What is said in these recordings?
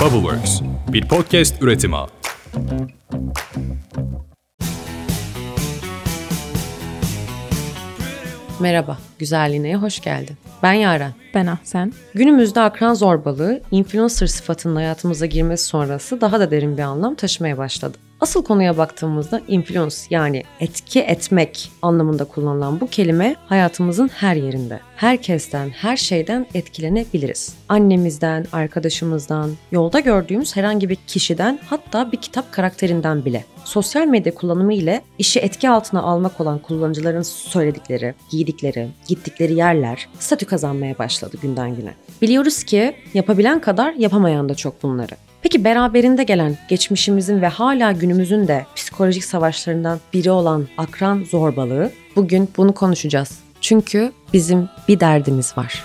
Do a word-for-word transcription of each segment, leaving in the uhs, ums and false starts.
Bubble Works, bir podcast üretimi. Merhaba, güzelliğine hoş geldin. Ben Yaren. Ben Ahsen. Günümüzde akran zorbalığı, influencer sıfatının hayatımıza girmesi sonrası daha da derin bir anlam taşımaya başladı. Asıl konuya baktığımızda influence yani etki etmek anlamında kullanılan bu kelime hayatımızın her yerinde. Herkesten, her şeyden etkilenebiliriz. Annemizden, arkadaşımızdan, yolda gördüğümüz herhangi bir kişiden, hatta bir kitap karakterinden bile. Sosyal medya kullanımı ile işi etki altına almak olan kullanıcıların söyledikleri, giydikleri, gittikleri yerler statü kazanmaya başladı günden güne. Biliyoruz ki yapabilen kadar yapamayan da çok bunları. Peki beraberinde gelen geçmişimizin ve hala günümüzün de psikolojik savaşlarından biri olan akran zorbalığı, bugün bunu konuşacağız. Çünkü bizim bir derdimiz var.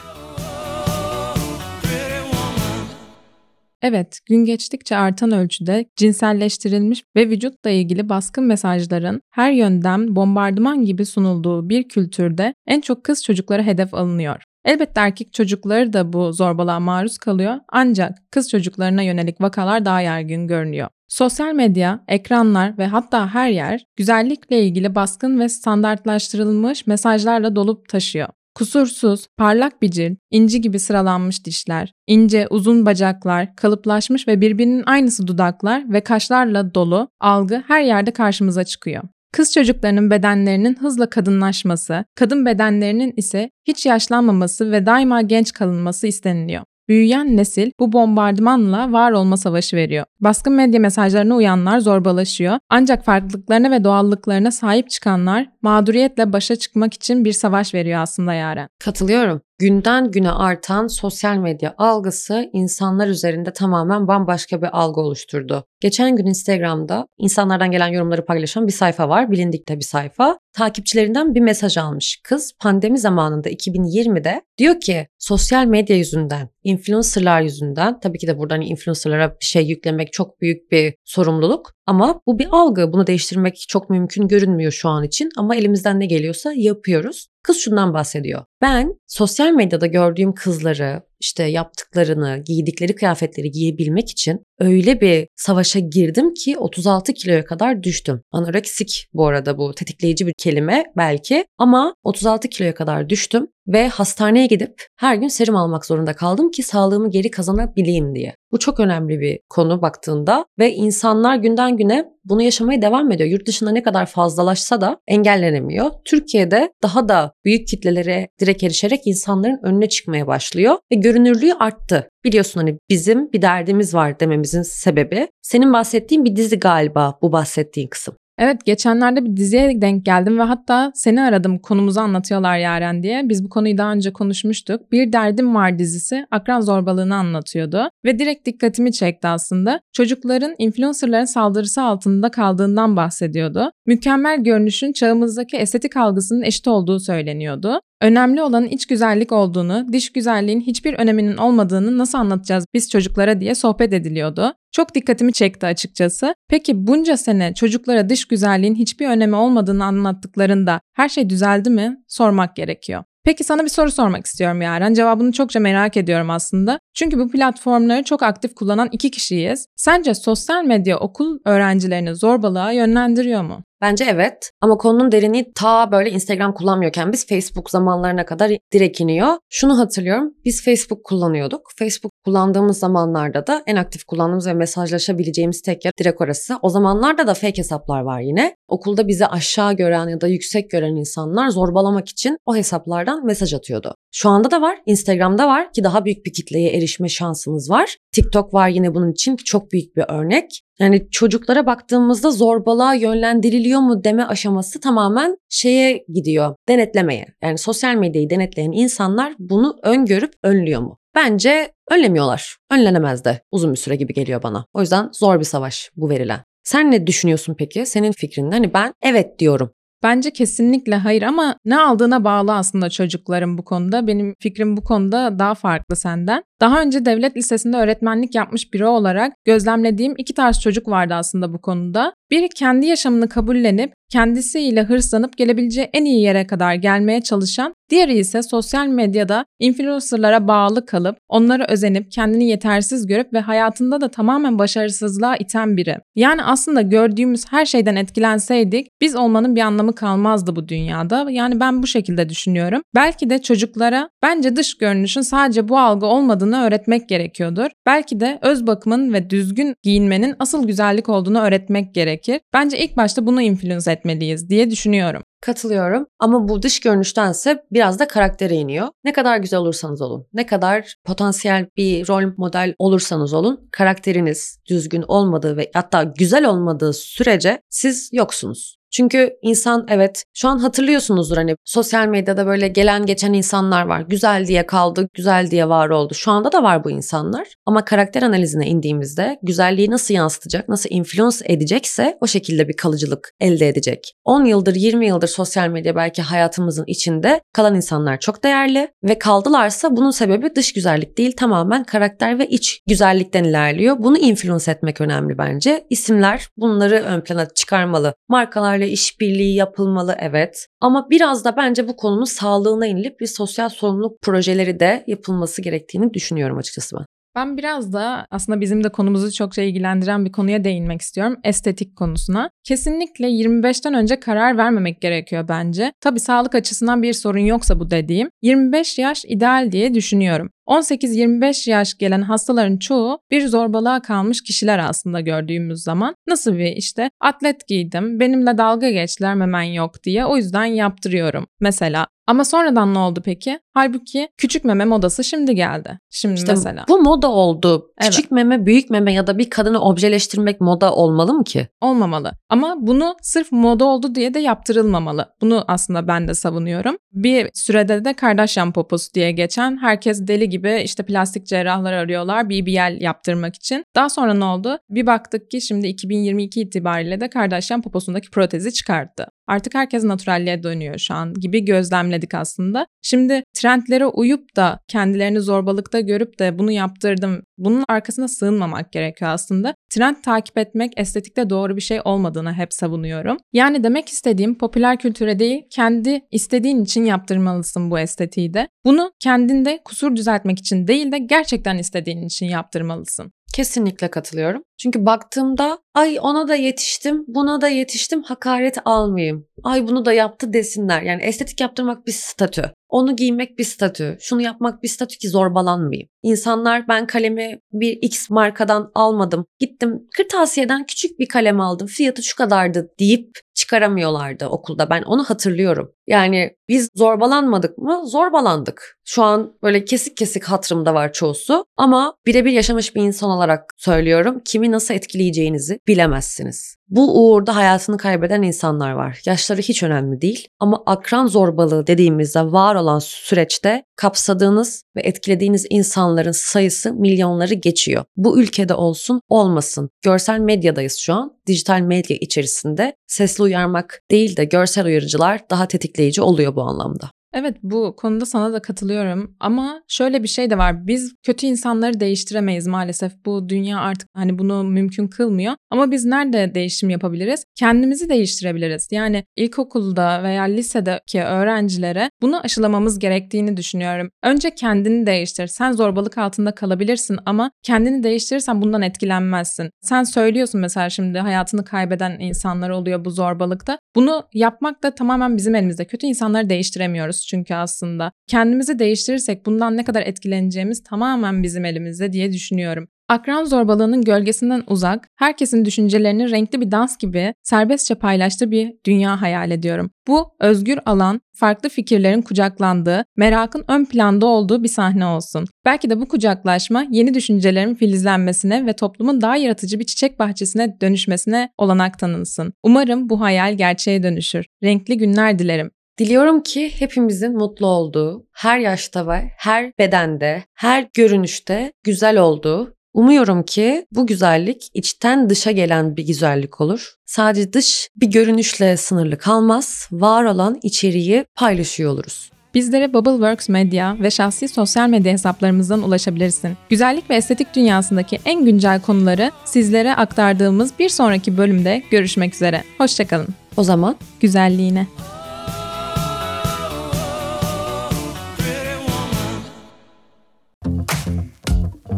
Evet, gün geçtikçe artan ölçüde cinselleştirilmiş ve vücutla ilgili baskın mesajların her yönden bombardıman gibi sunulduğu bir kültürde en çok kız çocuklara hedef alınıyor. Elbette erkek çocukları da bu zorbalığa maruz kalıyor, ancak kız çocuklarına yönelik vakalar daha yaygın görünüyor. Sosyal medya, ekranlar ve hatta her yer güzellikle ilgili baskın ve standartlaştırılmış mesajlarla dolup taşıyor. Kusursuz, parlak bir cilt, inci gibi sıralanmış dişler, ince, uzun bacaklar, kalıplaşmış ve birbirinin aynısı dudaklar ve kaşlarla dolu algı her yerde karşımıza çıkıyor. Kız çocuklarının bedenlerinin hızla kadınlaşması, kadın bedenlerinin ise hiç yaşlanmaması ve daima genç kalınması isteniliyor. Büyüyen nesil bu bombardımanla var olma savaşı veriyor. Baskın medya mesajlarına uyanlar zorbalaşıyor, ancak farklılıklarına ve doğallıklarına sahip çıkanlar mağduriyetle başa çıkmak için bir savaş veriyor aslında Yaren. Katılıyorum. Günden güne artan sosyal medya algısı insanlar üzerinde tamamen bambaşka bir algı oluşturdu. Geçen gün Instagram'da insanlardan gelen yorumları paylaşan bir sayfa var, bilindik de bir sayfa. Takipçilerinden bir mesaj almış kız pandemi zamanında iki bin yirmide diyor ki sosyal medya yüzünden, influencerlar yüzünden, tabii ki de buradan influencerlara bir şey yüklemek çok büyük bir sorumluluk. Ama bu bir algı, bunu değiştirmek çok mümkün görünmüyor şu an için ama elimizden ne geliyorsa yapıyoruz. Kız şundan bahsediyor. Ben sosyal medyada gördüğüm kızları, işte yaptıklarını, giydikleri kıyafetleri giyebilmek için öyle bir savaşa girdim ki otuz altı kiloya kadar düştüm. Anoreksik bu arada, bu tetikleyici bir kelime belki ama otuz altı kiloya kadar düştüm ve hastaneye gidip her gün serum almak zorunda kaldım ki sağlığımı geri kazanabileyim diye. Bu çok önemli bir konu baktığında ve insanlar günden güne bunu yaşamaya devam ediyor. Yurt dışında ne kadar fazlalaşsa da engellenemiyor. Türkiye'de daha da büyük kitlelere direkt erişerek insanların önüne çıkmaya başlıyor ve görünürlüğü arttı. Biliyorsun hani bizim bir derdimiz var dememizin sebebi. Senin bahsettiğin bir dizi galiba bu bahsettiğin kısım. Evet, geçenlerde bir diziye denk geldim ve hatta seni aradım, konumuzu anlatıyorlar Yaren diye. Biz bu konuyu daha önce konuşmuştuk. Bir Derdim Var dizisi akran zorbalığını anlatıyordu ve direkt dikkatimi çekti aslında. Çocukların influencerların saldırısı altında kaldığından bahsediyordu. Mükemmel görünüşün çağımızdaki estetik algısının eşit olduğu söyleniyordu. Önemli olanın iç güzellik olduğunu, dış güzelliğin hiçbir öneminin olmadığını nasıl anlatacağız biz çocuklara diye sohbet ediliyordu. Çok dikkatimi çekti açıkçası. Peki bunca sene çocuklara dış güzelliğin hiçbir önemi olmadığını anlattıklarında her şey düzeldi mi? Sormak gerekiyor. Peki sana bir soru sormak istiyorum Yaren. Cevabını çokça merak ediyorum aslında. Çünkü bu platformları çok aktif kullanan iki kişiyiz. Sence sosyal medya okul öğrencilerini zorbalığa yönlendiriyor mu? Bence evet ama konunun derinliği ta böyle Instagram kullanmıyorken biz Facebook zamanlarına kadar direkt iniyor. Şunu hatırlıyorum, biz Facebook kullanıyorduk. Facebook kullandığımız zamanlarda da en aktif kullandığımız ve mesajlaşabileceğimiz tek yer direkt orası. O zamanlarda da fake hesaplar var yine. Okulda bizi aşağı gören ya da yüksek gören insanlar zorbalamak için o hesaplardan mesaj atıyordu. Şu anda da var, Instagram'da var ki daha büyük bir kitleye erişme şansımız var. TikTok var yine bunun için, çok büyük bir örnek. Yani çocuklara baktığımızda zorbalığa yönlendiriliyor mu deme aşaması tamamen şeye gidiyor, denetlemeye. Yani sosyal medyayı denetleyen insanlar bunu öngörüp önlüyor mu? Bence önlemiyorlar. Önlenemez de uzun bir süre gibi geliyor bana. O yüzden zor bir savaş bu verilen. Sen ne düşünüyorsun peki? Senin fikrin? Hani ben evet diyorum. Bence kesinlikle hayır ama ne aldığına bağlı aslında çocukların bu konuda. Benim fikrim bu konuda daha farklı senden. Daha önce devlet lisesinde öğretmenlik yapmış biri olarak gözlemlediğim iki tarz çocuk vardı aslında bu konuda. Biri kendi yaşamını kabullenip kendisiyle hırslanıp gelebileceği en iyi yere kadar gelmeye çalışan, diğeri ise sosyal medyada influencerlara bağlı kalıp, onlara özenip, kendini yetersiz görüp ve hayatında da tamamen başarısızlığa iten biri. Yani aslında gördüğümüz her şeyden etkilenseydik biz olmanın bir anlamı kalmazdı bu dünyada. Yani ben bu şekilde düşünüyorum. Belki de çocuklara bence dış görünüşün sadece bu algı olmadığını öğretmek gerekiyordur. Belki de öz bakımın ve düzgün giyinmenin asıl güzellik olduğunu öğretmek gerekir. Bence ilk başta bunu influence etmeliyiz diye düşünüyorum. Katılıyorum ama bu dış görünüştense biraz da karaktere iniyor. Ne kadar güzel olursanız olun, ne kadar potansiyel bir rol model olursanız olun, karakteriniz düzgün olmadığı ve hatta güzel olmadığı sürece siz yoksunuz. Çünkü insan, evet, şu an hatırlıyorsunuzdur hani sosyal medyada böyle gelen geçen insanlar var. Güzel diye kaldı, güzel diye var oldu. Şu anda da var bu insanlar. Ama karakter analizine indiğimizde güzelliği nasıl yansıtacak, nasıl influence edecekse o şekilde bir kalıcılık elde edecek. on yıldır, yirmi yıldır sosyal medya belki hayatımızın içinde kalan insanlar çok değerli ve kaldılarsa bunun sebebi dış güzellik değil, tamamen karakter ve iç güzellikten ilerliyor. Bunu influence etmek önemli bence. İsimler bunları ön plana çıkarmalı. Markalar işbirliği yapılmalı, evet, ama biraz da bence bu konunun sağlığına inilip bir sosyal sorumluluk projeleri de yapılması gerektiğini düşünüyorum açıkçası ben. Ben biraz da aslında bizim de konumuzu çokça ilgilendiren bir konuya değinmek istiyorum. Estetik konusuna. Kesinlikle yirmi beşten önce karar vermemek gerekiyor bence. Tabii sağlık açısından bir sorun yoksa bu dediğim. yirmi beş yaş ideal diye düşünüyorum. on sekiz yirmi beş yaş gelen hastaların çoğu bir zorbalığa kalmış kişiler aslında gördüğümüz zaman. Nasıl bir işte atlet giydim, benimle dalga geçtiler memen yok diye, o yüzden yaptırıyorum mesela. Ama sonradan ne oldu peki? Halbuki küçük meme modası şimdi geldi. Şimdi işte mesela. Bu moda oldu. Evet. Küçük meme, büyük meme ya da bir kadını objeleştirmek moda olmalı mı ki? Olmamalı. Ama bunu sırf moda oldu diye de yaptırılmamalı. Bunu aslında ben de savunuyorum. Bir sürede de Kardashian poposu diye geçen, herkes deli gibi işte plastik cerrahlar arıyorlar B B L yaptırmak için. Daha sonra ne oldu? Bir baktık ki şimdi iki bin yirmi iki itibariyle de Kardashian poposundaki protezi çıkarttı. Artık herkes natürelliğe dönüyor şu an gibi gözlemledik aslında. Şimdi trendlere uyup da kendilerini zorbalıkta görüp de bunu yaptırdım, bunun arkasına sığınmamak gerekiyor aslında. Trend takip etmek estetikte doğru bir şey olmadığını hep savunuyorum. Yani demek istediğim, popüler kültüre değil, kendi istediğin için yaptırmalısın bu estetiği de. Bunu kendinde kusur düzeltmek için değil de gerçekten istediğin için yaptırmalısın. Kesinlikle katılıyorum. Çünkü baktığımda ay ona da yetiştim, buna da yetiştim, hakaret almayayım. Ay bunu da yaptı desinler. Yani estetik yaptırmak bir statü. Onu giymek bir statü. Şunu yapmak bir statü ki zorbalanmayayım. İnsanlar ben kalemi bir X markadan almadım. Gittim kırtasiyeden küçük bir kalem aldım. Fiyatı şu kadardı deyip çıkaramıyorlardı okulda. Ben onu hatırlıyorum. Yani biz zorbalanmadık mı? Zorbalandık. Şu an böyle kesik kesik hatırımda var çoğusu. Ama birebir yaşamış bir insan olarak söylüyorum. Kimi nasıl etkileyeceğinizi bilemezsiniz. Bu uğurda hayatını kaybeden insanlar var. Yaşları hiç önemli değil. Ama akran zorbalığı dediğimizde var olan süreçte kapsadığınız ve etkilediğiniz insanların sayısı milyonları geçiyor. Bu ülkede olsun olmasın. Görsel medyadayız şu an. Dijital medya içerisinde sesli uyarmak değil de görsel uyarıcılar daha tetikleyici oluyor bu anlamda. Evet, bu konuda sana da katılıyorum ama şöyle bir şey de var. Biz kötü insanları değiştiremeyiz maalesef. Bu dünya artık hani bunu mümkün kılmıyor. Ama biz nerede değişim yapabiliriz? Kendimizi değiştirebiliriz. Yani ilkokulda veya lisedeki öğrencilere bunu aşılamamız gerektiğini düşünüyorum. Önce kendini değiştir. Sen zorbalık altında kalabilirsin ama kendini değiştirirsen bundan etkilenmezsin. Sen söylüyorsun mesela, şimdi hayatını kaybeden insanlar oluyor bu zorbalıkta. Bunu yapmak da tamamen bizim elimizde. Kötü insanları değiştiremiyoruz. Çünkü aslında kendimizi değiştirirsek bundan ne kadar etkileneceğimiz tamamen bizim elimizde diye düşünüyorum. Akran zorbalığının gölgesinden uzak, herkesin düşüncelerini renkli bir dans gibi serbestçe paylaştığı bir dünya hayal ediyorum. Bu özgür alan, farklı fikirlerin kucaklandığı, merakın ön planda olduğu bir sahne olsun. Belki de bu kucaklaşma yeni düşüncelerin filizlenmesine ve toplumun daha yaratıcı bir çiçek bahçesine dönüşmesine olanak tanınsın. Umarım bu hayal gerçeğe dönüşür. Renkli günler dilerim. Diliyorum ki hepimizin mutlu olduğu, her yaşta ve her bedende, her görünüşte güzel olduğu. Umuyorum ki bu güzellik içten dışa gelen bir güzellik olur. Sadece dış bir görünüşle sınırlı kalmaz, var olan içeriği paylaşıyor oluruz. Bizlere Bubble Works Media ve şahsi sosyal medya hesaplarımızdan ulaşabilirsin. Güzellik ve estetik dünyasındaki en güncel konuları sizlere aktardığımız bir sonraki bölümde görüşmek üzere. Hoşçakalın. O zaman güzelliğine.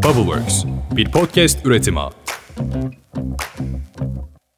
Bubble Works, bir podcast üretimi.